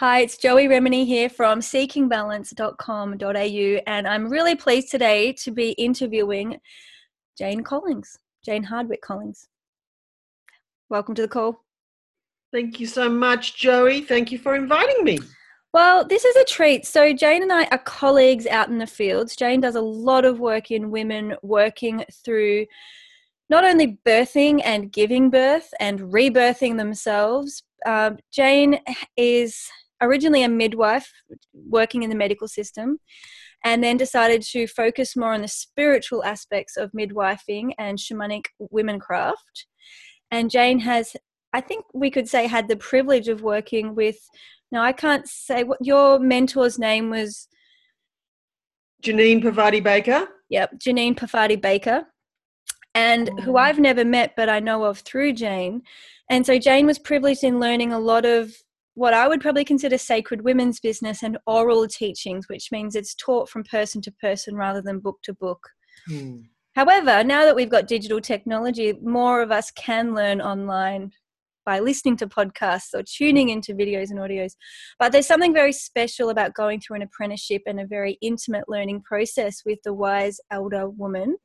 Hi, it's Joey Remini here from SeekingBalance.com.au, and I'm really pleased today to be interviewing Jane Hardwick Collings. Welcome to the call. Thank you so much, Joey. Thank you for inviting me. Well, this is a treat. So Jane and I are colleagues out in the fields. Jane does a lot of work in women working through not only birthing and giving birth and rebirthing themselves. Jane is originally a midwife working in the medical system, and then decided to focus more on the spiritual aspects of midwifing and shamanic womencraft. And Jane has, I think we could say, had the privilege of working with, now I can't say what your mentor's name was. Jeni Parvati Baker. Yep, Jeni Parvati Baker, and who I've never met but I know of through Jane. And so Jane was privileged in learning a lot of what I would probably consider sacred women's business and oral teachings, which means it's taught from person to person rather than book to book. Mm. However, now that we've got digital technology, more of us can learn online by listening to podcasts or tuning into videos and audios. But there's something very special about going through an apprenticeship and a very intimate learning process with the wise elder woman.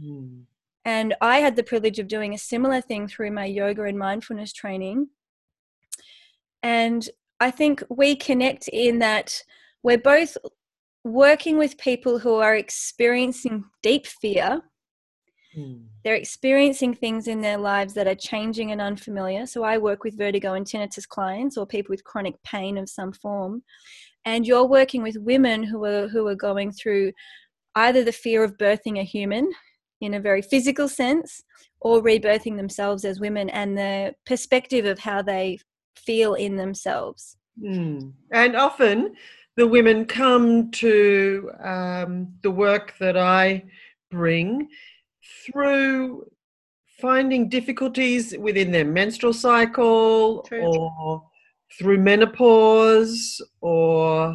Mm. And I had the privilege of doing a similar thing through my yoga and mindfulness training. And I think we connect in that we're both working with people who are experiencing deep fear. Mm. They're experiencing things in their lives that are changing and unfamiliar. So I work with vertigo and tinnitus clients or people with chronic pain of some form. And you're working with women who are going through either the fear of birthing a human in a very physical sense, or rebirthing themselves as women and the perspective of how they feel in themselves. Mm. And often the women come to the work that I bring through finding difficulties within their menstrual cycle, or through menopause, or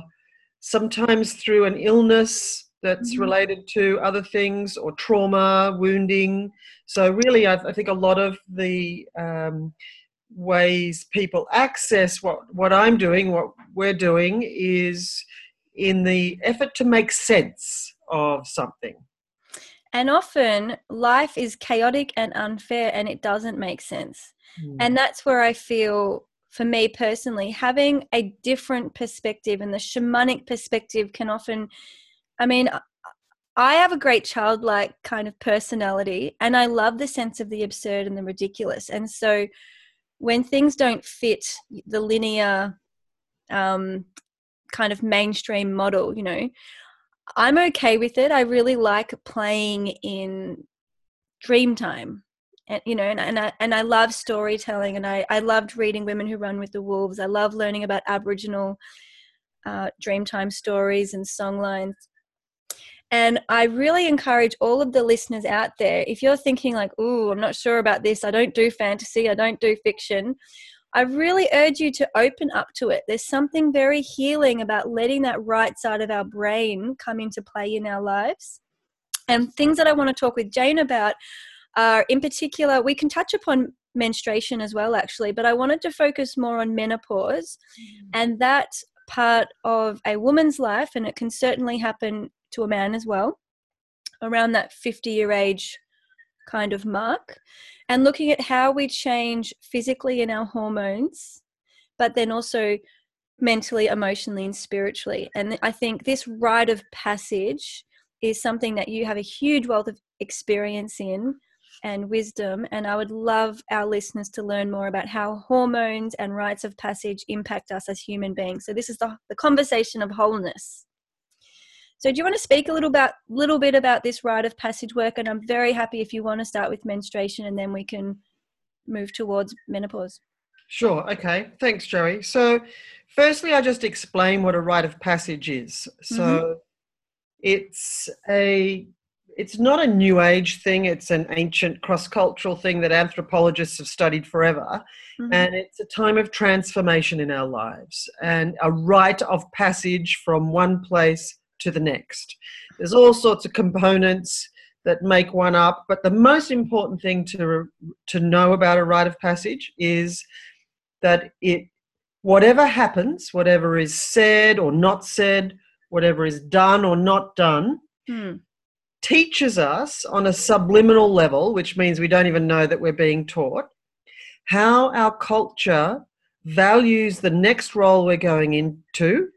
sometimes through an illness that's related to other things, or trauma, wounding. So really, I think a lot of the ways people access what we're doing is in the effort to make sense of something. And often life is chaotic and unfair and it doesn't make sense. Mm. And that's where I feel, for me personally, having a different perspective, and the shamanic perspective can often... I mean, I have a great childlike kind of personality, and I love the sense of the absurd and the ridiculous. And so when things don't fit the linear kind of mainstream model, you know, I'm okay with it. I really like playing in dream time, and, you know, and I love storytelling, and I loved reading Women Who Run with the Wolves. I love learning about Aboriginal dreamtime stories and songlines. And I really encourage all of the listeners out there, if you're thinking like, ooh, I'm not sure about this, I don't do fantasy, I don't do fiction, I really urge you to open up to it. There's something very healing about letting that right side of our brain come into play in our lives. And things that I want to talk with Jane about are, in particular, we can touch upon menstruation as well, actually, but I wanted to focus more on menopause and that part of a woman's life, and it can certainly happen to a man as well, around that 50-year age kind of mark, and looking at how we change physically in our hormones, but then also mentally, emotionally, and spiritually. And I think this rite of passage is something that you have a huge wealth of experience in and wisdom, and I would love our listeners to learn more about how hormones and rites of passage impact us as human beings. So this is the conversation of wholeness. So do you want to speak a little bit about this rite of passage work? And I'm very happy if you want to start with menstruation, and then we can move towards menopause. Sure. Okay. Thanks, Joey. So firstly, I'll just explain what a rite of passage is. So it's not a new age thing. It's an ancient cross-cultural thing that anthropologists have studied forever. Mm-hmm. And it's a time of transformation in our lives and a rite of passage from one place to the next. There's all sorts of components that make one up, but the most important thing to know about a rite of passage is that it whatever happens, whatever is said or not said, whatever is done or not done, teaches us on a subliminal level, which means we don't even know that we're being taught, how our culture values the next role we're going into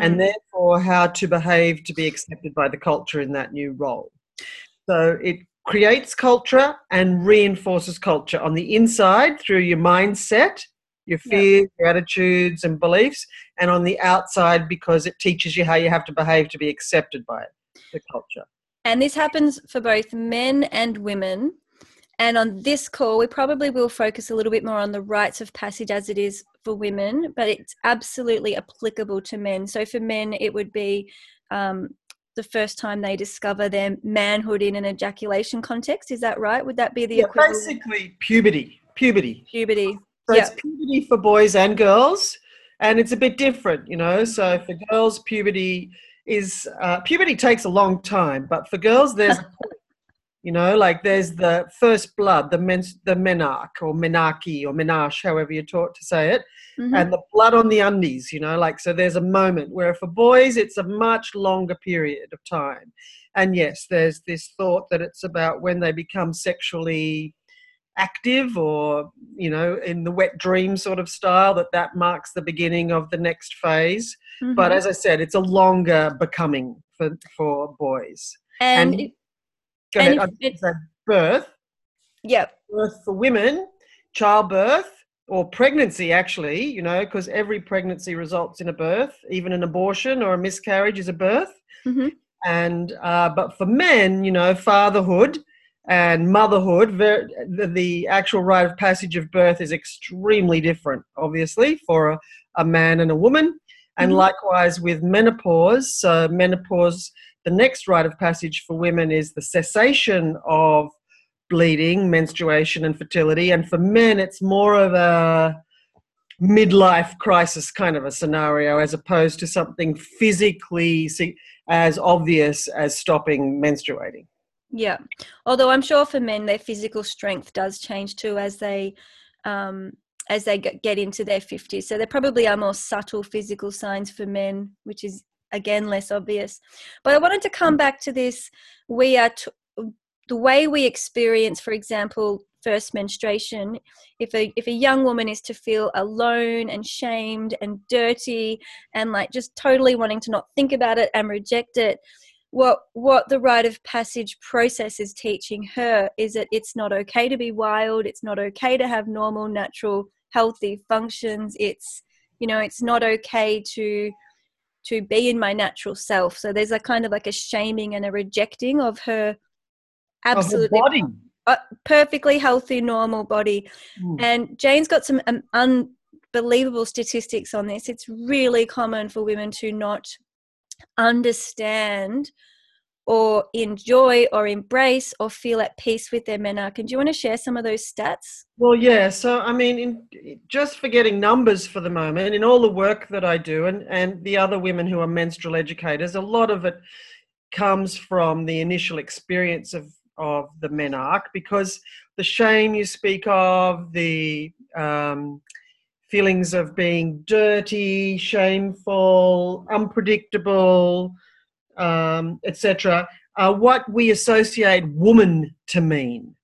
and therefore how to behave to be accepted by the culture in that new role. So it creates culture and reinforces culture on the inside through your mindset, your fears, your attitudes and beliefs, and on the outside because it teaches you how you have to behave to be accepted by it, the culture. And this happens for both men and women. And on this call, we probably will focus a little bit more on the rites of passage as it is for women, but it's absolutely applicable to men. So for men, it would be the first time they discover their manhood in an ejaculation context. Is that right? Would that be the equivalent? Basically puberty. So it's puberty for boys and girls, and it's a bit different, you know. So for girls, puberty is puberty takes a long time, but for girls, there's you know, like there's the first blood, the menarche or menarche or menarche, however you're taught to say it, and the blood on the undies, you know, like, so there's a moment where for boys it's a much longer period of time. And yes, there's this thought that it's about when they become sexually active or, you know, in the wet dream sort of style, that that marks the beginning of the next phase. But as I said, it's a longer becoming for boys. Birth. Yeah. Birth for women, childbirth or pregnancy actually, you know, because every pregnancy results in a birth, even an abortion or a miscarriage is a birth. And but for men, you know, fatherhood and motherhood, the actual rite of passage of birth is extremely different, obviously, for a man and a woman. And likewise with menopause, so menopause, the next rite of passage for women is the cessation of bleeding, menstruation and fertility. And for men, it's more of a midlife crisis kind of a scenario as opposed to something physically as obvious as stopping menstruating. Yeah. Although I'm sure for men, their physical strength does change too as they get into their 50s. So there probably are more subtle physical signs for men, which is, again, less obvious. But I wanted to come back to this. We are the way we experience, for example, first menstruation, if a young woman is to feel alone and shamed and dirty and like just totally wanting to not think about it and reject it, what the rite of passage process is teaching her is that it's not okay to be wild. It's not okay to have normal, natural, healthy functions. It's, you know, it's not okay to be in my natural self. So there's a kind of like a shaming and a rejecting of her absolutely of her body. Perfectly healthy, normal body. And Jane's got some unbelievable statistics on this. It's really common for women to not understand or enjoy or embrace or feel at peace with their menarche. And do you want to share some of those stats? Well, yeah. So, I mean, just forgetting numbers for the moment, in all the work that I do and the other women who are menstrual educators, a lot of it comes from the initial experience of the menarche, because the shame you speak of, the feelings of being dirty, shameful, unpredictable, etc., are what we associate woman to mean.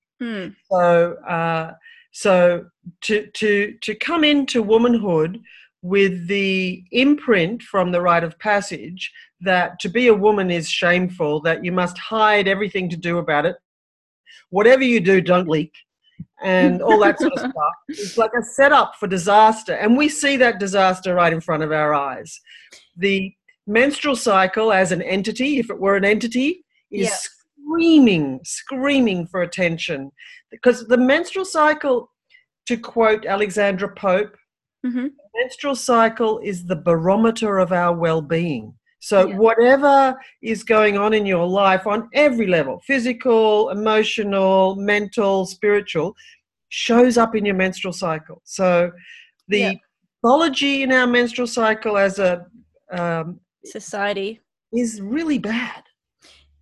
So to come into womanhood with the imprint from the rite of passage that to be a woman is shameful, that you must hide everything to do about it, whatever you do, don't leak, and all that sort of stuff. It's like a setup for disaster, and we see that disaster right in front of our eyes. The menstrual cycle as an entity, if it were an entity, is screaming for attention, because the menstrual cycle, to quote Alexandra Pope, the menstrual cycle is the barometer of our well-being. So whatever is going on in your life on every level, physical, emotional, mental, spiritual, shows up in your menstrual cycle. So the pathology in our menstrual cycle as a society is really bad.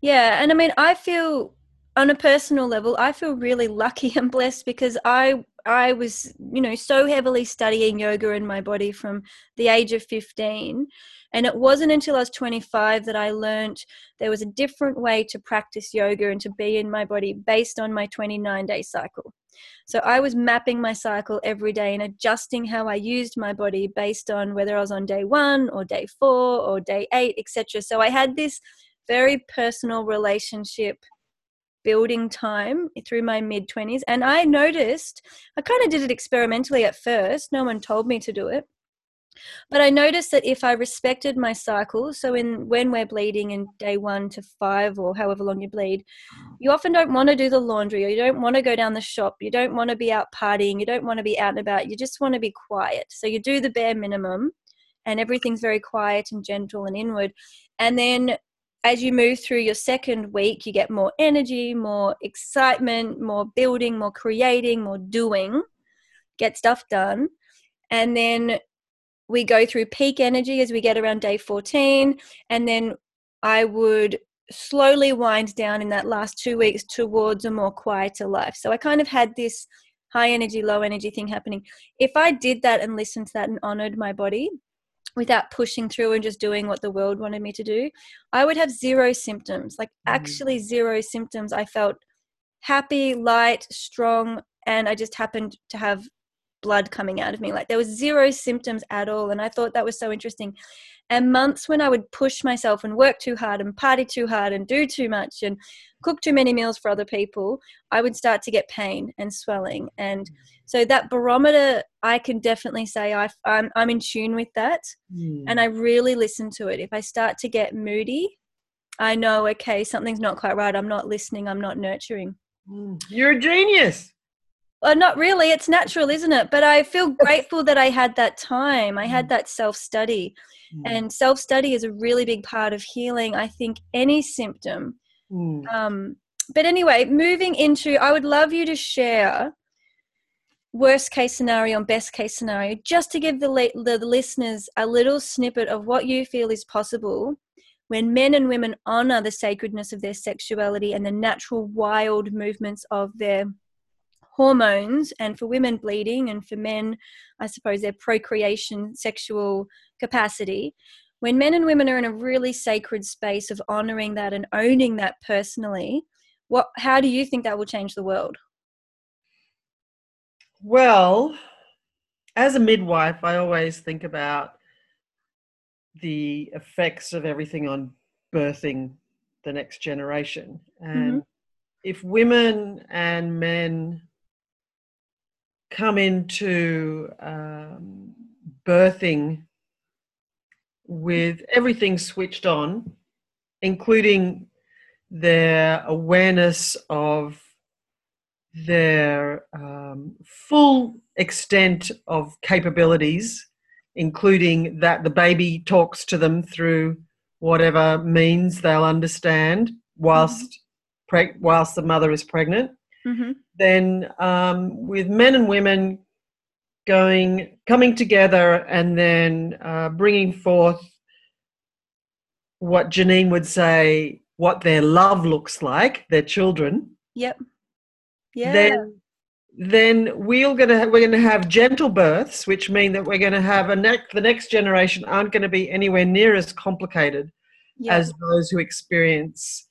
Yeah, and I mean, I feel on a personal level, I feel really lucky and blessed because I I was, you know, so heavily studying yoga and my body from the age of 15. And it wasn't until I was 25 that I learnt there was a different way to practice yoga and to be in my body based on my 29-day cycle. So I was mapping my cycle every day and adjusting how I used my body based on whether I was on day 1 or day 4 or day 8, etc. So I had this very personal relationship building time through my mid-20s. And I noticed, I kind of did it experimentally at first. No one told me to do it. But I noticed that if I respected my cycle, so when we're bleeding in day 1 to 5 or however long you bleed, you often don't want to do the laundry or you don't want to go down the shop. You don't want to be out partying. You don't want to be out and about. You just want to be quiet. So you do the bare minimum and everything's very quiet and gentle and inward. And then as you move through your second week, you get more energy, more excitement, more building, more creating, more doing, get stuff done. And then we go through peak energy as we get around day 14. And then I would slowly wind down in that last 2 weeks towards a more quieter life. So I kind of had this high energy, low energy thing happening. If I did that and listened to that and honored my body without pushing through and just doing what the world wanted me to do, I would have zero symptoms, like actually zero symptoms. I felt happy, light, strong, and I just happened to have blood coming out of me. Like there was zero symptoms at all. And I thought that was so interesting. And months when I would push myself and work too hard and party too hard and do too much and cook too many meals for other people, I would start to get pain and swelling. And so that barometer, I can definitely say I'm in tune with that. And I really listen to it. If I start to get moody, I know, okay, something's not quite right. I'm not listening. I'm not nurturing. You're a genius. Well, not really. It's natural, isn't it? But I feel grateful that I had that time. I had that self-study. And self-study is a really big part of healing, I think, any symptom. But anyway, moving into, I would love you to share worst case scenario and best case scenario, just to give the listeners a little snippet of what you feel is possible when men and women honor the sacredness of their sexuality and the natural wild movements of their hormones, and for women bleeding, and for men, I suppose, their procreation, sexual capacity. When men and women are in a really sacred space of honoring that and owning that personally, how do you think that will change the world? Well, as a midwife, I always think about the effects of everything on birthing the next generation. And if women and men come into birthing with everything switched on, including their awareness of their full extent of capabilities, including that the baby talks to them through whatever means they'll understand whilst the mother is pregnant, then with men and women coming together and then bringing forth what Janine would say, what their love looks like, their children. Yep. Yeah. Then we're gonna have gentle births, which mean that we're gonna have the next generation aren't gonna be anywhere near as complicated as those who experience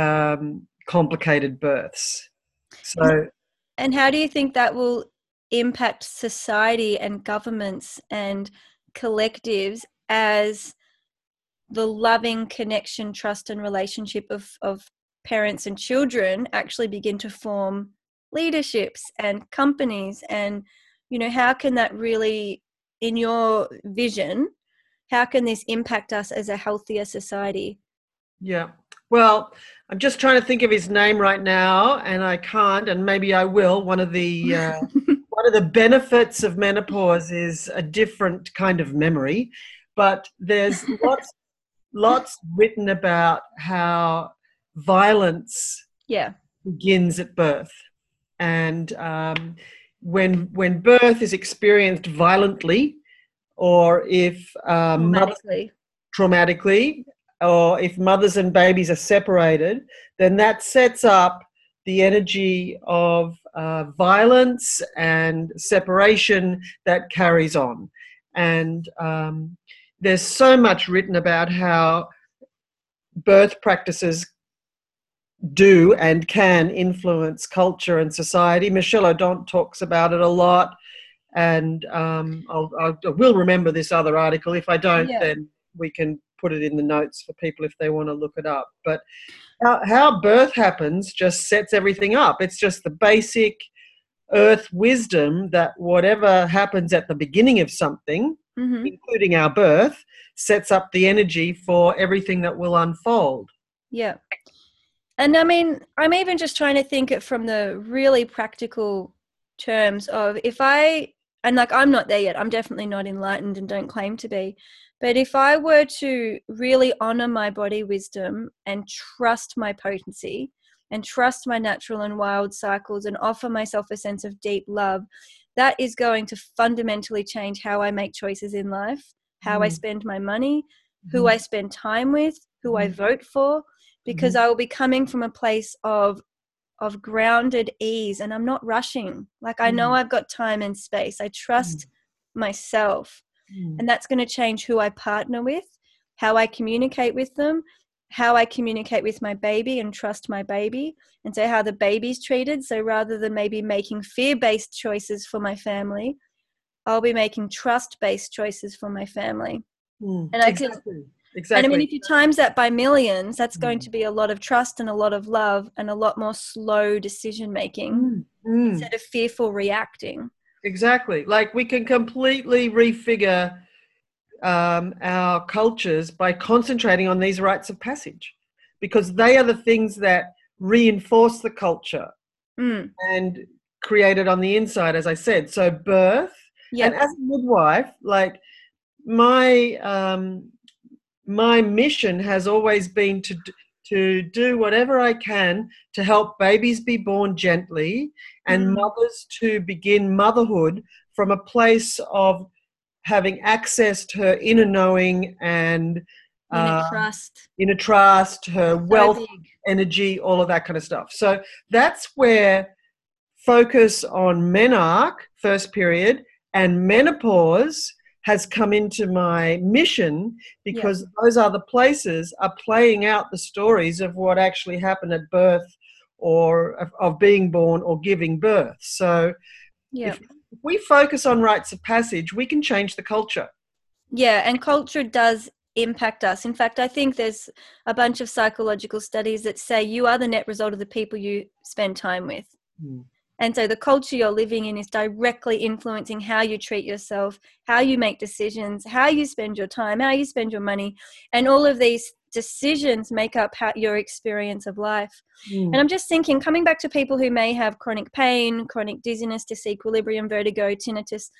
complicated births. So, and how do you think that will impact society and governments and collectives as the loving connection, trust and relationship of parents and children actually begin to form leaderships and companies? And, you know, how can that really, in your vision, how can this impact us as a healthier society? Yeah. Well, I'm just trying to think of his name right now, and I can't, and maybe I will. One of the benefits of menopause is a different kind of memory, but there's lots written about how violence begins at birth, and when birth is experienced violently, or if traumatically. Or if mothers and babies are separated, then that sets up the energy of violence and separation that carries on. And there's so much written about how birth practices do and can influence culture and society. Michelle O'Donnell talks about it a lot, and I will remember this other article. If I don't, then we can put it in the notes for people if they want to look it up. But how birth happens just sets everything up. It's just the basic earth wisdom that whatever happens at the beginning of something, including our birth, sets up the energy for everything that will unfold. Yeah. And I mean, I'm even just trying to think it from the really practical terms of if I, and like I'm not there yet, I'm definitely not enlightened and don't claim to be, but if I were to really honor my body wisdom and trust my potency and trust my natural and wild cycles and offer myself a sense of deep love, that is going to fundamentally change how I make choices in life, how I spend my money, who I spend time with, who I vote for. Because I will be coming from a place of grounded ease, and I'm not rushing. Like I know I've got time and space. I trust myself, and that's going to change who I partner with, how I communicate with them, how I communicate with my baby and trust my baby, and so how the baby's treated. So rather than maybe making fear-based choices for my family, I'll be making trust-based choices for my family. And I can... Exactly. And I mean, if you times that by millions, that's going to be a lot of trust and a lot of love and a lot more slow decision-making instead of fearful reacting. Exactly. Like we can completely refigure our cultures by concentrating on these rites of passage, because they are the things that reinforce the culture and create it on the inside, as I said. So birth, and as a midwife, like my mission has always been to do whatever I can to help babies be born gently and mothers to begin motherhood from a place of having access to her inner knowing and inner trust, her wealth, energy, all of that kind of stuff. So that's where focus on menarche, first period, and menopause has come into my mission, because those other places are playing out the stories of what actually happened at birth or of being born or giving birth. So if we focus on rites of passage, we can change the culture. Yeah, and culture does impact us. In fact, I think there's a bunch of psychological studies that say you are the net result of the people you spend time with. And so the culture you're living in is directly influencing how you treat yourself, how you make decisions, how you spend your time, how you spend your money. And all of these decisions make up your experience of life. And I'm just thinking, coming back to people who may have chronic pain, chronic dizziness, disequilibrium, vertigo, tinnitus,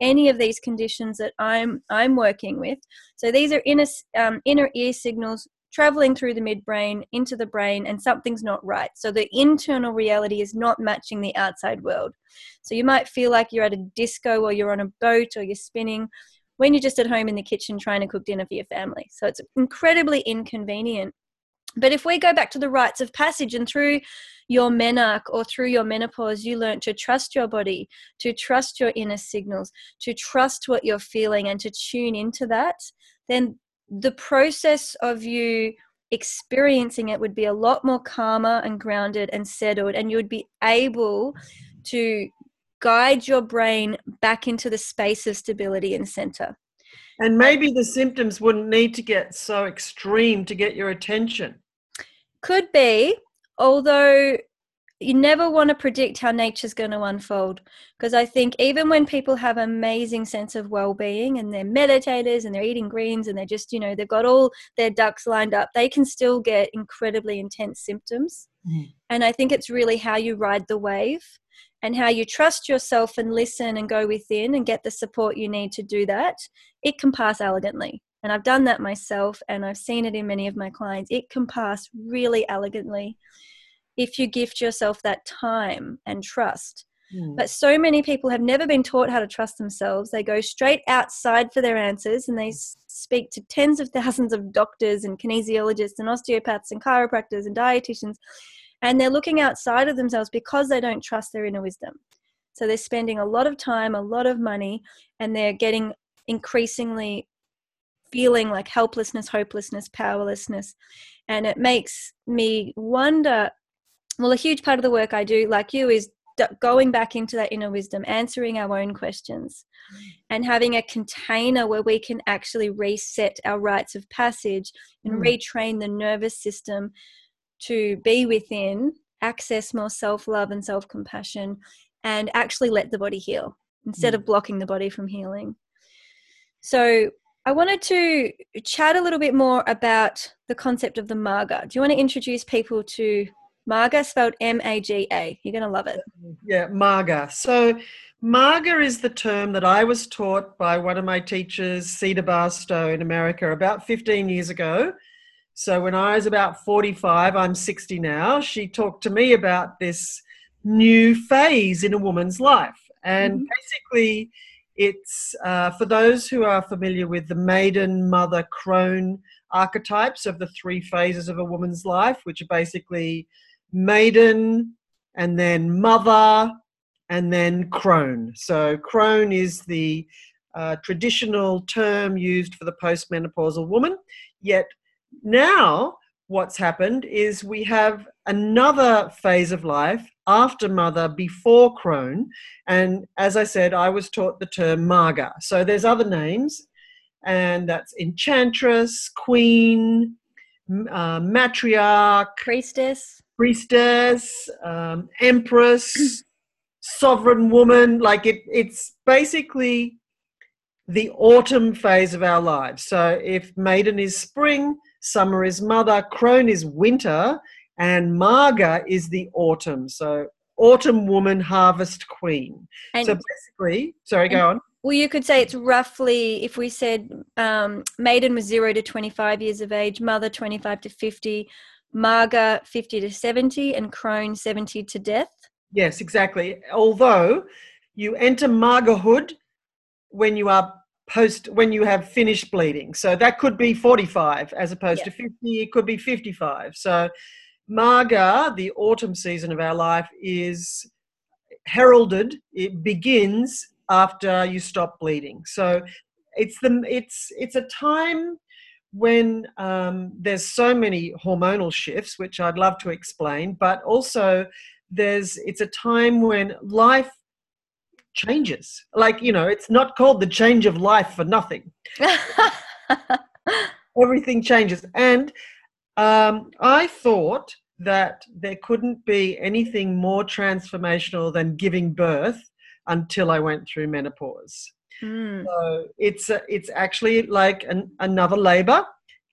any of these conditions that I'm working with. So these are inner ear signals traveling through the midbrain into the brain, and something's not right. So the internal reality is not matching the outside world. So you might feel like you're at a disco or you're on a boat or you're spinning when you're just at home in the kitchen trying to cook dinner for your family. So it's incredibly inconvenient. But if we go back to the rites of passage, and through your menarche or through your menopause, you learn to trust your body, to trust your inner signals, to trust what you're feeling and to tune into that, then the process of you experiencing it would be a lot more calmer and grounded and settled, and you would be able to guide your brain back into the space of stability and center. And maybe the symptoms wouldn't need to get so extreme to get your attention. Could be, although you never want to predict how nature's going to unfold, because I think even when people have amazing sense of well-being and they're meditators and they're eating greens and they're just, you know, they've got all their ducks lined up, they can still get incredibly intense symptoms. And I think it's really how you ride the wave and how you trust yourself and listen and go within and get the support you need to do that. It can pass elegantly. And I've done that myself, and I've seen it in many of my clients. It can pass really elegantly if you gift yourself that time and trust. But so many people have never been taught how to trust themselves. They go straight outside for their answers, and they speak to tens of thousands of doctors and kinesiologists and osteopaths and chiropractors and dietitians, And they're looking outside of themselves because they don't trust their inner wisdom. So they're spending a lot of time, a lot of money, and they're getting increasingly feeling like helplessness, hopelessness, powerlessness. And it makes me wonder, well, a huge part of the work I do, like you, is going back into that inner wisdom, answering our own questions and having a container where we can actually reset our rites of passage and retrain the nervous system to be within, access more self-love and self-compassion, and actually let the body heal instead of blocking the body from healing. So I wanted to chat a little bit more about the concept of the Marga. Do you want to introduce people to Marga, spelled M-A-G-A? You're going to love it. Yeah, Marga. So Marga is the term that I was taught by one of my teachers, Cedar Barstow in America, about 15 years ago. So when I was about 45, I'm 60 now, she talked to me about this new phase in a woman's life. And basically it's for those who are familiar with the maiden, mother, crone archetypes of the three phases of a woman's life, which are basically maiden and then mother and then crone. So crone is the traditional term used for the postmenopausal woman, yet now what's happened is we have another phase of life after mother, before crone. And as I said, I was taught the term Marga. So there's other names, and that's enchantress, queen, matriarch, priestess, empress, sovereign woman. Like it's basically the autumn phase of our lives. So if maiden is spring, summer is mother, crone is winter, and Marga is the autumn. So autumn woman, harvest queen. And so basically, go on. Well, you could say it's roughly, if we said maiden was 0 to 25 years of age, mother 25 to 50, Marga 50 to 70, and crone 70 to death. Yes, exactly. Although you enter Margahood when you are when you have finished bleeding. So that could be 45 as opposed to 50, it could be 55. So Marga, the autumn season of our life, is heralded, it begins after you stop bleeding. So it's a time when there's so many hormonal shifts, which I'd love to explain, but also it's a time when life changes. Like, you know, it's not called the change of life for nothing. Everything changes. And I thought that there couldn't be anything more transformational than giving birth until I went through menopause. So it's actually like another labor,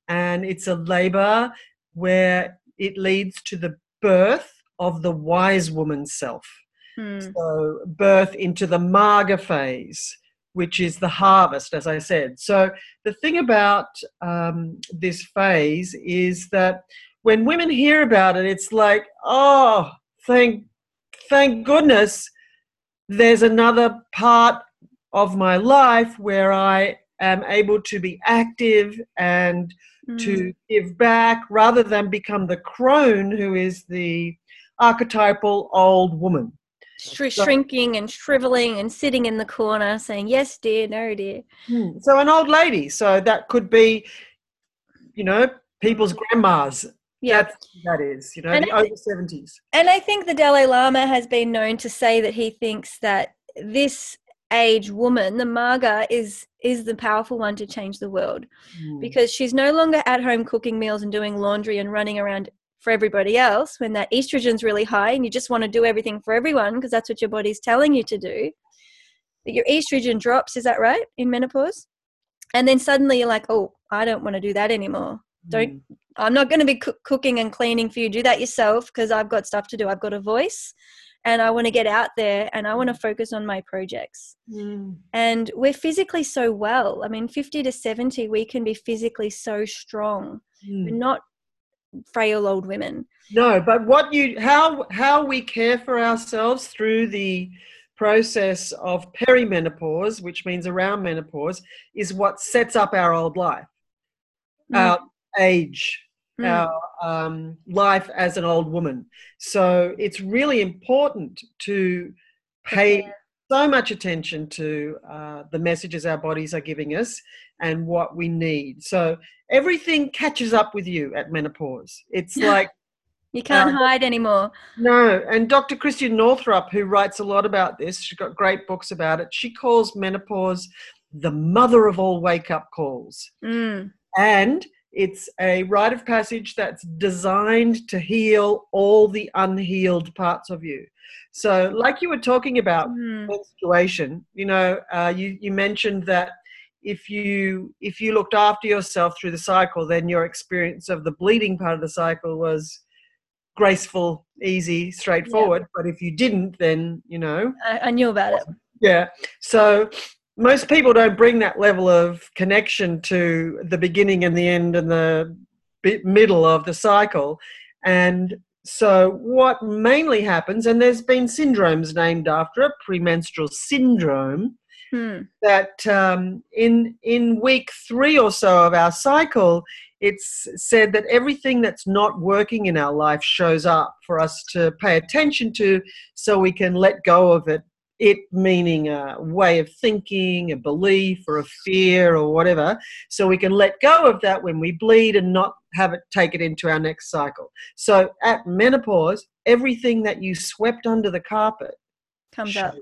and it's a labor where it leads to the birth of the wise woman's self. So birth into the Marga phase, which is the harvest, as I said. So the thing about this phase is that when women hear about it, it's like, oh, thank goodness there's another part of my life where I am able to be active and to give back rather than become the crone, who is the archetypal old woman. Shrinking and shriveling and sitting in the corner saying, yes, dear, no, dear. So an old lady. So that could be, you know, people's grandmas. Yeah. That is, you know, and over 70s. And I think the Dalai Lama has been known to say that he thinks that this age woman, the Marga, is the powerful one to change the world, because she's no longer at home cooking meals and doing laundry and running around for everybody else when that estrogen's really high and you just want to do everything for everyone because that's what your body's telling you to do. But your estrogen drops, is that right, in menopause? And then suddenly you're like, oh, I don't want to do that anymore. I'm not going to be cooking and cleaning for you. Do that yourself, because I've got stuff to do. I've got a voice and I want to get out there and I want to focus on my projects. And we're physically so well. I mean, 50 to 70, we can be physically so strong. We're not frail old women. No, but how we care for ourselves through the process of perimenopause, which means around menopause, is what sets up our old life, our age. our life as an old woman. So it's really important to pay so much attention to the messages our bodies are giving us and what we need. So everything catches up with you at menopause. It's like you can't hide anymore. No. And Dr. Christian Northrup, who writes a lot about this, she's got great books about it. She calls menopause the mother of all wake-up calls. And it's a rite of passage that's designed to heal all the unhealed parts of you. So like you were talking about menstruation, you know, you mentioned that if you looked after yourself through the cycle, then your experience of the bleeding part of the cycle was graceful, easy, straightforward. But if you didn't, then, you know. I knew about it. Yeah. So most people don't bring that level of connection to the beginning and the end and the middle of the cycle. And so what mainly happens, and there's been syndromes named after it, premenstrual syndrome, that in week 3 or so of our cycle, it's said that everything that's not working in our life shows up for us to pay attention to so we can let go of it. It meaning a way of thinking, a belief or a fear or whatever, so we can let go of that when we bleed and not have it take it into our next cycle. So at menopause, everything that you swept under the carpet comes up.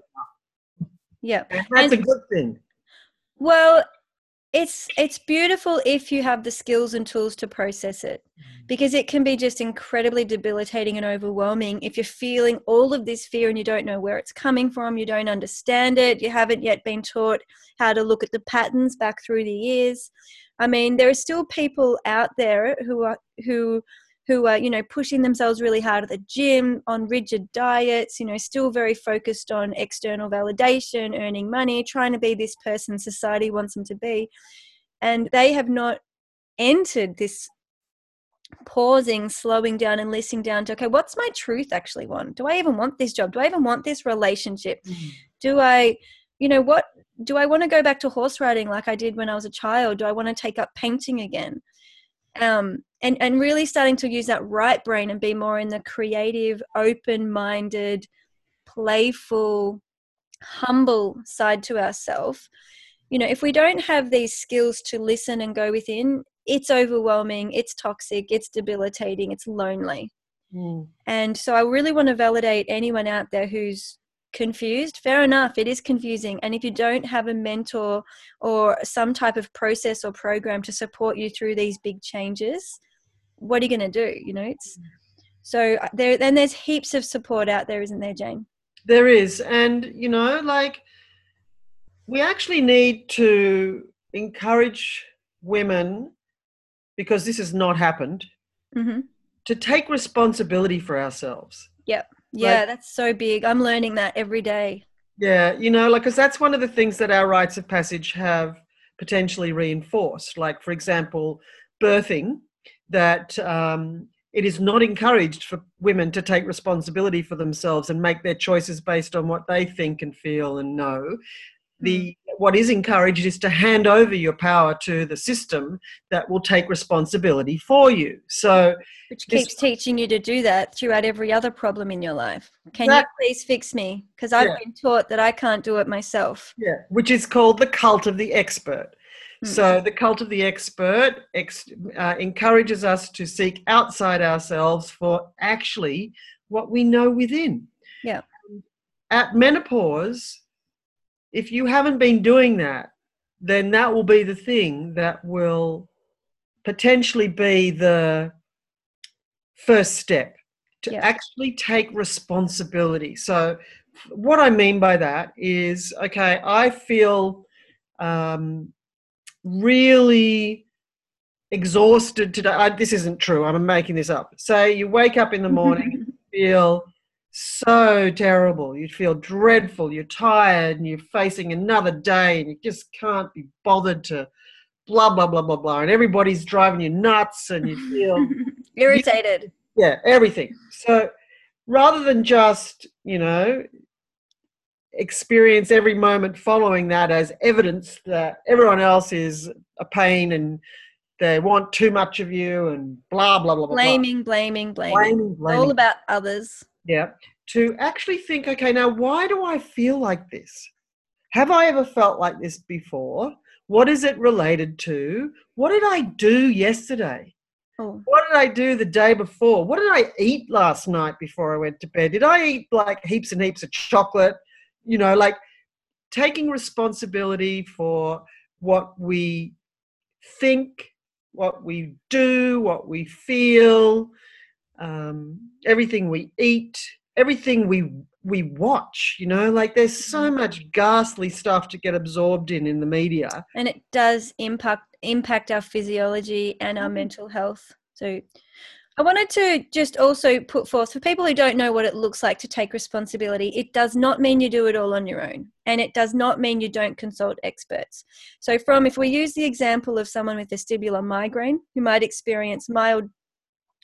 Yeah. And that's a good thing. Well, it's beautiful if you have the skills and tools to process it, because it can be just incredibly debilitating and overwhelming if you're feeling all of this fear and you don't know where it's coming from, you don't understand it, you haven't yet been taught how to look at the patterns back through the years. I mean, there are still people out there who are, you know, pushing themselves really hard at the gym, on rigid diets, you know, still very focused on external validation, earning money, trying to be this person society wants them to be. And they have not entered this pausing, slowing down and listening down to, okay, what's my truth actually want? Do I even want this job? Do I even want this relationship? Do I, you know, what do I want to go back to horse riding like I did when I was a child? Do I want to take up painting again? And really starting to use that right brain and be more in the creative, open-minded, playful, humble side to ourselves. You know, if we don't have these skills to listen and go within, it's overwhelming, it's toxic, it's debilitating, it's lonely. And so I really want to validate anyone out there who's confused. Fair enough, it is confusing. And if you don't have a mentor or some type of process or program to support you through these big changes, what are you going to do? You know, it's so there. Then there's heaps of support out there, isn't there, Jane? There is. And, you know, like we actually need to encourage women, because this has not happened, to take responsibility for ourselves. Yep. Yeah, like, that's so big. I'm learning that every day. Yeah, you know, like, because that's one of the things that our rites of passage have potentially reinforced. Like, for example, birthing, that it is not encouraged for women to take responsibility for themselves and make their choices based on what they think and feel and know. What is encouraged is to hand over your power to the system that will take responsibility for you. So, which keeps teaching you to do that throughout every other problem in your life. Can you please fix me? Because I've been taught that I can't do it myself. Yeah, which is called the cult of the expert. So the cult of the expert encourages us to seek outside ourselves for actually what we know within. Yeah. At menopause, if you haven't been doing that, then that will be the thing that will potentially be the first step to actually take responsibility. So what I mean by that is, okay, I feel really exhausted today. This isn't true. I'm making this up. Say you wake up in the morning and feel so terrible, you feel dreadful, you're tired and you're facing another day and you just can't be bothered to blah, blah, blah, blah, blah, and everybody's driving you nuts and you feel irritated. Yeah, everything. So rather than just, you know, experience every moment following that as evidence that everyone else is a pain and they want too much of you and blah, blah, blah, blah. Blaming. All about others. Yeah. To actually think, okay, now why do I feel like this? Have I ever felt like this before? What is it related to? What did I do yesterday? Oh. What did I do the day before? What did I eat last night before I went to bed? Did I eat like heaps and heaps of chocolate? You know, like taking responsibility for what we think, what we do, what we feel, everything we eat, everything we watch, you know, like there's so much ghastly stuff to get absorbed in the media. And it does impact our physiology and our mental health. So I wanted to just also put forth, for people who don't know what it looks like to take responsibility, it does not mean you do it all on your own, and it does not mean you don't consult experts. So if we use the example of someone with vestibular migraine who might experience mild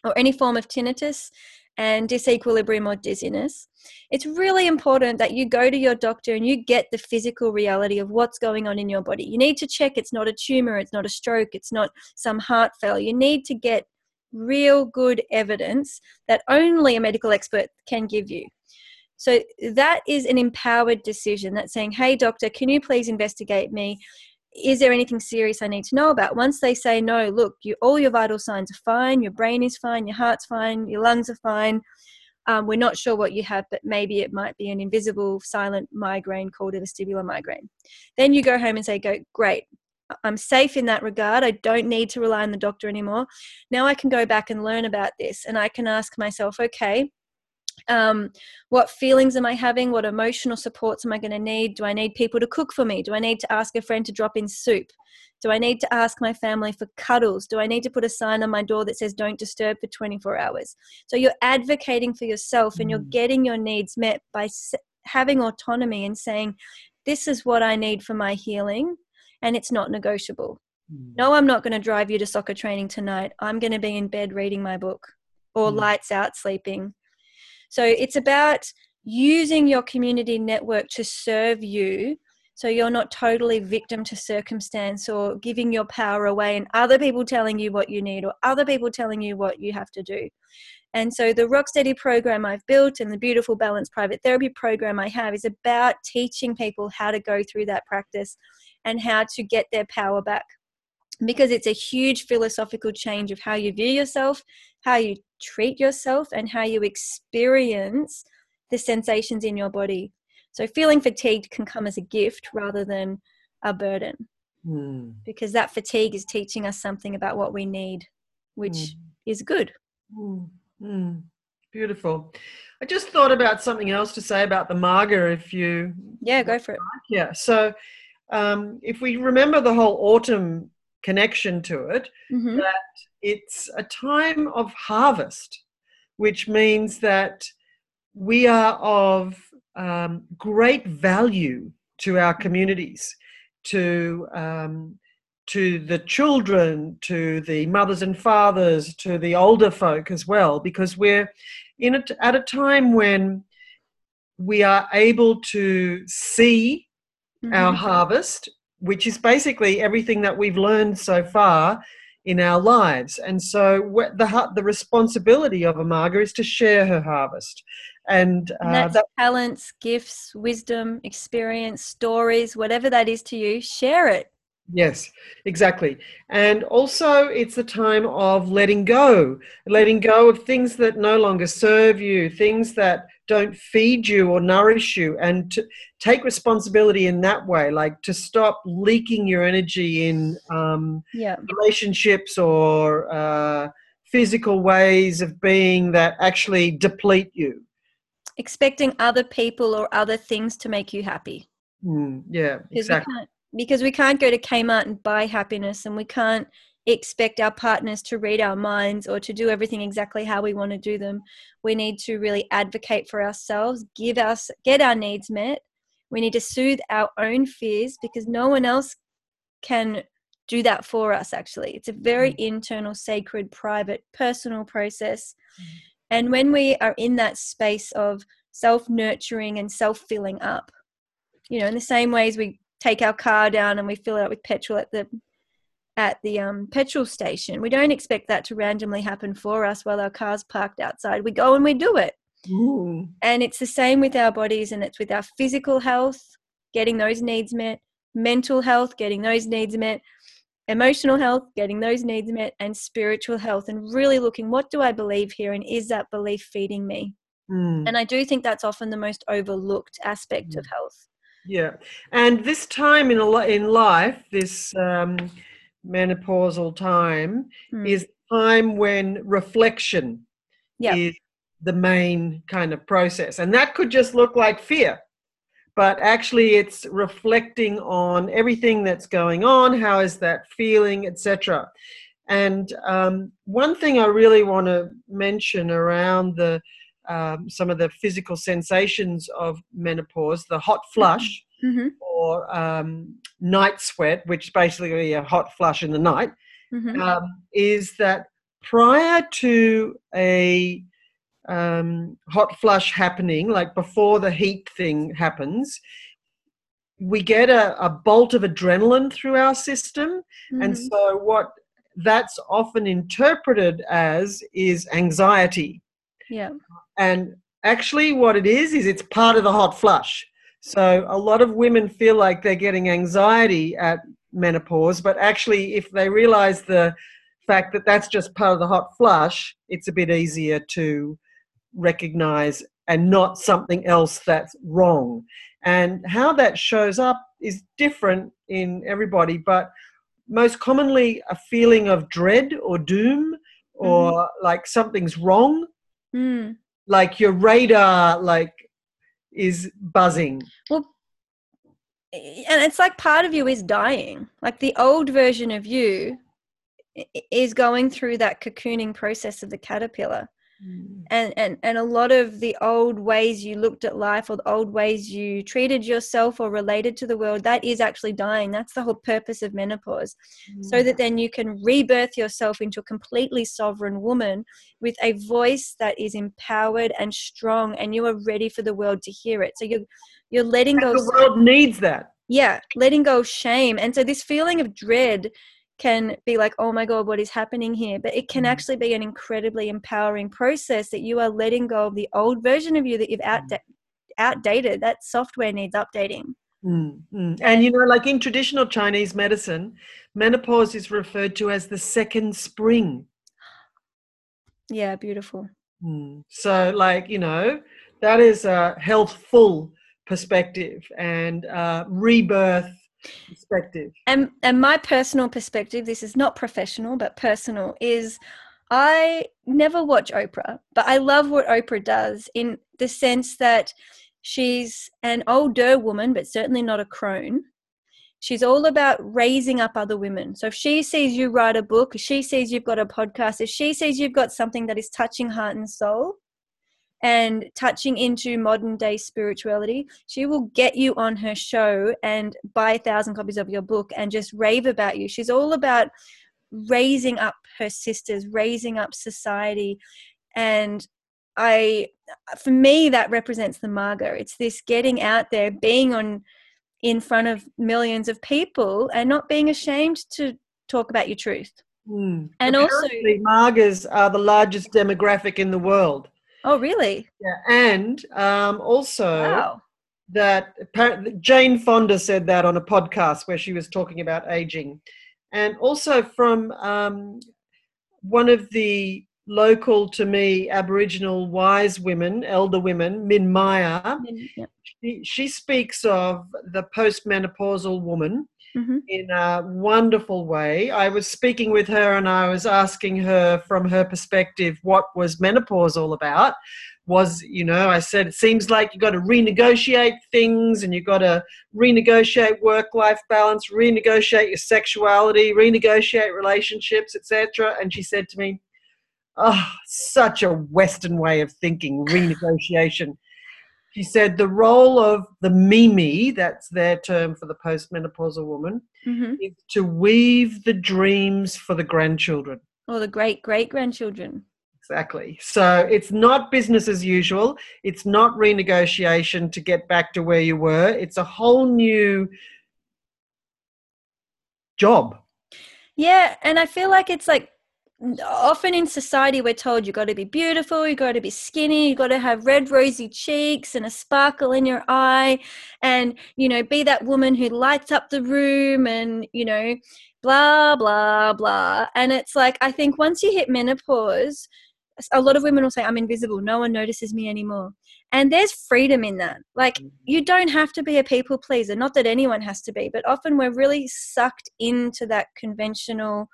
or any form of tinnitus and disequilibrium or dizziness, it's really important that you go to your doctor and you get the physical reality of what's going on in your body. You need to check it's not a tumor, it's not a stroke, it's not some heart failure. You need to get real good evidence that only a medical expert can give you. So that is an empowered decision. That's saying, hey, doctor, can you please investigate me? Is there anything serious I need to know about? Once they say, no, look, all your vital signs are fine, your brain is fine, your heart's fine, your lungs are fine. We're not sure what you have, but maybe it might be an invisible silent migraine called a vestibular migraine. Then you go home and say, great. I'm safe in that regard. I don't need to rely on the doctor anymore. Now I can go back and learn about this, and I can ask myself, okay, what feelings am I having? What emotional supports am I going to need? Do I need people to cook for me? Do I need to ask a friend to drop in soup? Do I need to ask my family for cuddles? Do I need to put a sign on my door that says don't disturb for 24 hours? So you're advocating for yourself and you're getting your needs met by having autonomy and saying, this is what I need for my healing. And it's not negotiable. No, I'm not going to drive you to soccer training tonight. I'm going to be in bed reading my book or lights out sleeping. So it's about using your community network to serve you, so you're not totally victim to circumstance or giving your power away and other people telling you what you need or other people telling you what you have to do. And so the Rocksteady program I've built and the Beautiful Balance Private Therapy program I have is about teaching people how to go through that practice and how to get their power back, because it's a huge philosophical change of how you view yourself, how you treat yourself, and how you experience the sensations in your body. So feeling fatigued can come as a gift rather than a burden, because that fatigue is teaching us something about what we need, which is good. Beautiful. I just thought about something else to say about the Marga, if you... Yeah, go for it. Yeah, so... if we remember the whole autumn connection to it, that it's a time of harvest, which means that we are of great value to our communities, to the children, to the mothers and fathers, to the older folk as well, because we're at a time when we are able to see our harvest, which is basically everything that we've learned so far in our lives. And so the responsibility of a Marga is to share her harvest. And that's talents, gifts, wisdom, experience, stories, whatever that is to you, share it. Yes, exactly. And also it's the time of letting go of things that no longer serve you, things that don't feed you or nourish you, and to take responsibility in that way, like to stop leaking your energy in relationships or physical ways of being that actually deplete you. Expecting other people or other things to make you happy. Yeah, exactly. Because we can't go to Kmart and buy happiness, and we can't expect our partners to read our minds or to do everything exactly how we want to do them. We need to really advocate for ourselves, get our needs met. We need to soothe our own fears, because no one else can do that for us, actually. It's a very internal, sacred, private, personal process. And when we are in that space of self-nurturing and self-filling up, you know, in the same ways we take our car down and we fill it up with petrol at the at the petrol station. We don't expect that to randomly happen for us while our car's parked outside. We go and we do it. Ooh. And it's the same with our bodies, and it's with our physical health, getting those needs met, mental health, getting those needs met, emotional health, getting those needs met, and spiritual health, and really looking, what do I believe here, and is that belief feeding me? Mm. And I do think that's often the most overlooked aspect of health. Yeah. And this time in life, this menopausal time is time when reflection is the main kind of process. And that could just look like fear, but actually it's reflecting on everything that's going on. How is that feeling, etc. And one thing I really want to mention around the some of the physical sensations of menopause, the hot flush or night sweat, which is basically a hot flush in the night, is that prior to a hot flush happening, like before the heat thing happens, we get a bolt of adrenaline through our system. And so what that's often interpreted as is anxiety. Yeah. And actually what it is it's part of the hot flush. So a lot of women feel like they're getting anxiety at menopause, but actually if they realize the fact that that's just part of the hot flush, it's a bit easier to recognize and not something else that's wrong. And how that shows up is different in everybody, but most commonly a feeling of dread or doom or like something's wrong, like your radar like is buzzing. Well, and it's like part of you is dying, like the old version of you is going through that cocooning process of the caterpillar. And a lot of the old ways you looked at life or the old ways you treated yourself or related to the world, that is actually dying. That's the whole purpose of menopause, so that then you can rebirth yourself into a completely sovereign woman with a voice that is empowered and strong, and you are ready for the world to hear it. So you're letting go. The world needs that. Yeah, letting go of shame. And so this feeling of dread can be like, oh my God, what is happening here? But it can actually be an incredibly empowering process that you are letting go of the old version of you that you've outdated. That software needs updating. And, you know, like in traditional Chinese medicine, menopause is referred to as the second spring. Yeah, beautiful. So, like, you know, that is a healthful perspective and rebirth perspective. And my personal perspective, this is not professional but personal, is I never watch Oprah, but I love what Oprah does in the sense that she's an older woman but certainly not a crone. She's all about raising up other women. So if she sees you write a book, if she sees you've got a podcast, if she sees you've got something that is touching heart and soul and touching into modern day spirituality, she will get you on her show and buy 1,000 copies of your book and just rave about you. She's all about raising up her sisters, raising up society. And for me, that represents the Marga. It's this getting out there, being in front of millions of people and not being ashamed to talk about your truth. And apparently, also, Margas are the largest demographic in the world. Oh, really? Yeah, and also that Jane Fonda said that on a podcast where she was talking about aging. And also from one of the local, to me, Aboriginal wise women, elder women, Min Maya, she speaks of the postmenopausal woman in a wonderful way. I was speaking with her and I was asking her from her perspective, what was menopause all about? You know, I said, it seems like you've got to renegotiate things and you've got to renegotiate work-life balance, renegotiate your sexuality, renegotiate relationships, etc. And she said to me, oh, such a Western way of thinking, renegotiation. She said the role of the Mimi, that's their term for the postmenopausal woman, is to weave the dreams for the grandchildren. Or the great-great-grandchildren. Exactly. So it's not business as usual. It's not renegotiation to get back to where you were. It's a whole new job. Yeah. And I feel like it's like often in society, we're told you got to be beautiful, you got to be skinny, you got to have red, rosy cheeks and a sparkle in your eye and, you know, be that woman who lights up the room and, you know, blah, blah, blah. And it's like, I think once you hit menopause, a lot of women will say, I'm invisible. No one notices me anymore. And there's freedom in that. Like, you don't have to be a people pleaser. Not that anyone has to be, but often we're really sucked into that conventional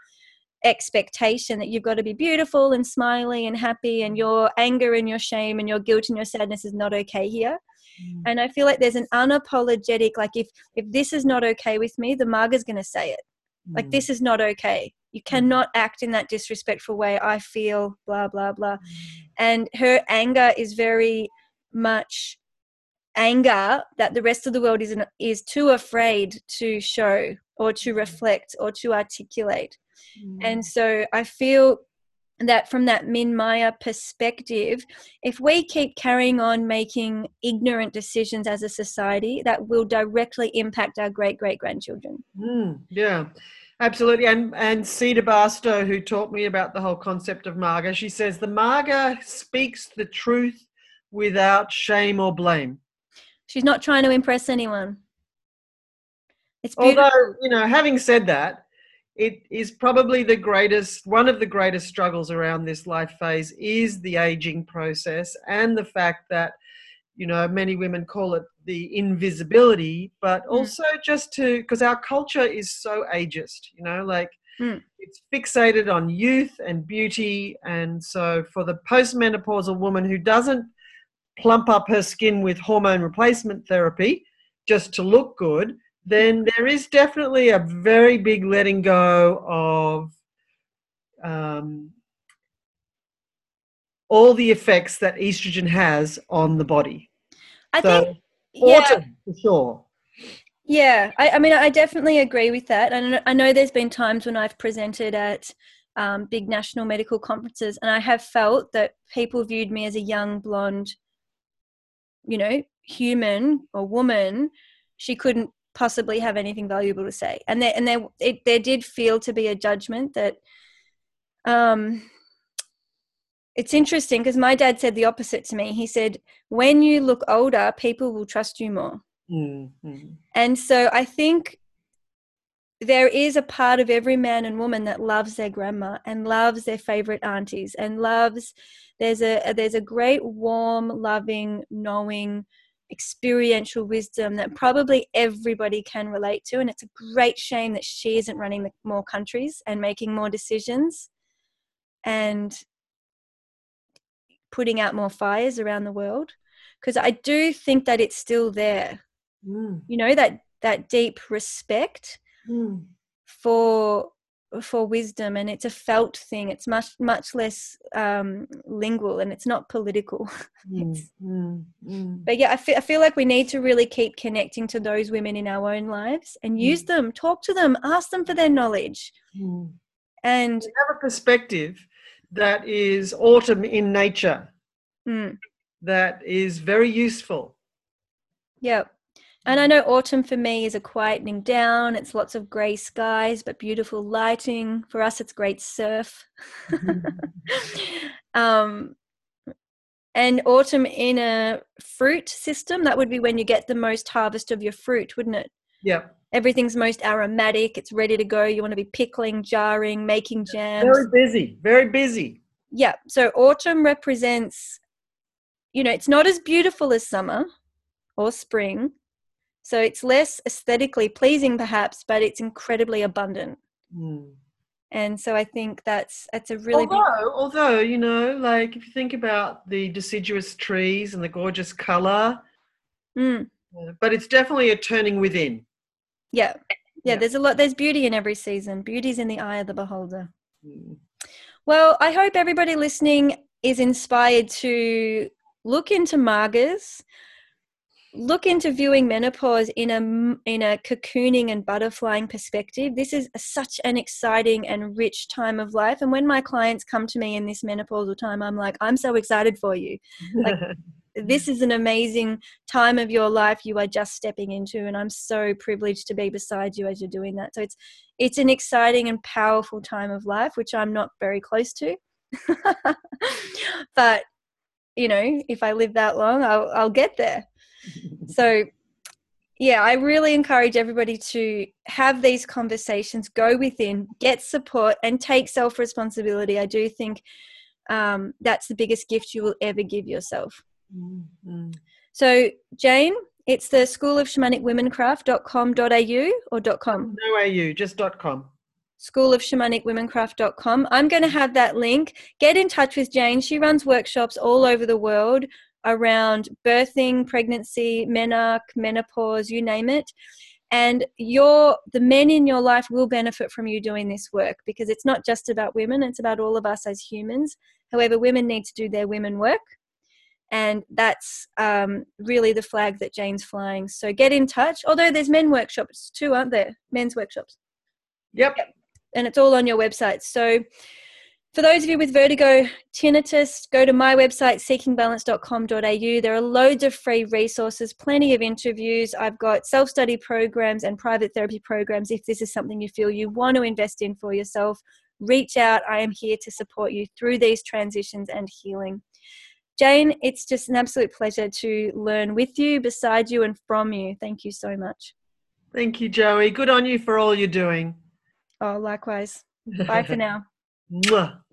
expectation that you've got to be beautiful and smiley and happy, and your anger and your shame and your guilt and your sadness is not okay here. Mm. And I feel like there's an unapologetic, like, if this is not okay with me, the Marga's going to say it. Like, this is not okay. You cannot act in that disrespectful way. I feel blah, blah, blah. And her anger is very much anger that the rest of the world is too afraid to show or to reflect or to articulate. Mm. And so I feel that from that Min Maya perspective, if we keep carrying on making ignorant decisions as a society, that will directly impact our great-great-grandchildren. Mm, yeah, absolutely. And Cedar Barstow, who taught me about the whole concept of Marga, she says, the Marga speaks the truth without shame or blame. She's not trying to impress anyone. It's beautiful. Although, you know, having said that, it is probably the greatest, one of the greatest struggles around this life phase is the aging process and the fact that, you know, many women call it the invisibility, but also just to, because our culture is so ageist, you know, like it's fixated on youth and beauty. And so for the postmenopausal woman who doesn't plump up her skin with hormone replacement therapy just to look good, then there is definitely a very big letting go of all the effects that estrogen has on the body. I think, autumn, yeah, for sure. Yeah, I mean, I definitely agree with that. And I know there's been times when I've presented at big national medical conferences, and I have felt that people viewed me as a young, blonde, you know, human or woman. She couldn't possibly have anything valuable to say, and there did feel to be a judgment that it's interesting, because my dad said the opposite to me. He said, when you look older, people will trust you more. Mm-hmm. And so I think there is a part of every man and woman that loves their grandma and loves their favorite aunties and loves, there's a great warm, loving, knowing, experiential wisdom that probably everybody can relate to, and it's a great shame that she isn't running more countries and making more decisions and putting out more fires around the world, because I do think that it's still there. You know, that deep respect for wisdom, and it's a felt thing. It's much less lingual, and it's not political. But yeah, I feel like we need to really keep connecting to those women in our own lives and use them, talk to them, ask them for their knowledge, and have a perspective that is autumn in nature, that is very useful. Yeah. And I know autumn for me is a quietening down. It's lots of grey skies, but beautiful lighting. For us, it's great surf. And autumn in a fruit system, that would be when you get the most harvest of your fruit, wouldn't it? Yeah. Everything's most aromatic. It's ready to go. You want to be pickling, jarring, making jams. Very busy, very busy. Yeah. So autumn represents, you know, it's not as beautiful as summer or spring. So it's less aesthetically pleasing perhaps, but it's incredibly abundant. And so I think that's a really although, you know, like if you think about the deciduous trees and the gorgeous colour, but it's definitely a turning within. Yeah. Yeah, there's beauty in every season. Beauty's in the eye of the beholder. Well, I hope everybody listening is inspired to look into Margas. Look into viewing menopause in a cocooning and butterflying perspective. This is such an exciting and rich time of life. And when my clients come to me in this menopausal time, I'm like, I'm so excited for you. Like, this is an amazing time of your life you are just stepping into, and I'm so privileged to be beside you as you're doing that. So it's an exciting and powerful time of life, which I'm not very close to. But, you know, if I live that long, I'll get there. So, yeah, I really encourage everybody to have these conversations, go within, get support, and take self-responsibility. I do think that's the biggest gift you will ever give yourself. Mm-hmm. So, Jane, it's the School of Shamanic Womencraft.com.au or .com? No AU, just .com. School of Shamanic Womencraft.com. I'm going to have that link. Get in touch with Jane. She runs workshops all over the world around birthing, pregnancy, menarche, menopause, you name it. And the men in your life will benefit from you doing this work, because it's not just about women. It's about all of us as humans. However, women need to do their women work. And that's really the flag that Jane's flying. So get in touch. Although there's men workshops too, aren't there? Men's workshops. Yep. And it's all on your website. So for those of you with vertigo, tinnitus, go to my website, seekingbalance.com.au. There are loads of free resources, plenty of interviews. I've got self-study programs and private therapy programs. If this is something you feel you want to invest in for yourself, reach out. I am here to support you through these transitions and healing. Jane, it's just an absolute pleasure to learn with you, beside you, and from you. Thank you so much. Thank you, Joey. Good on you for all you're doing. Oh, likewise. Bye for now. Mwah.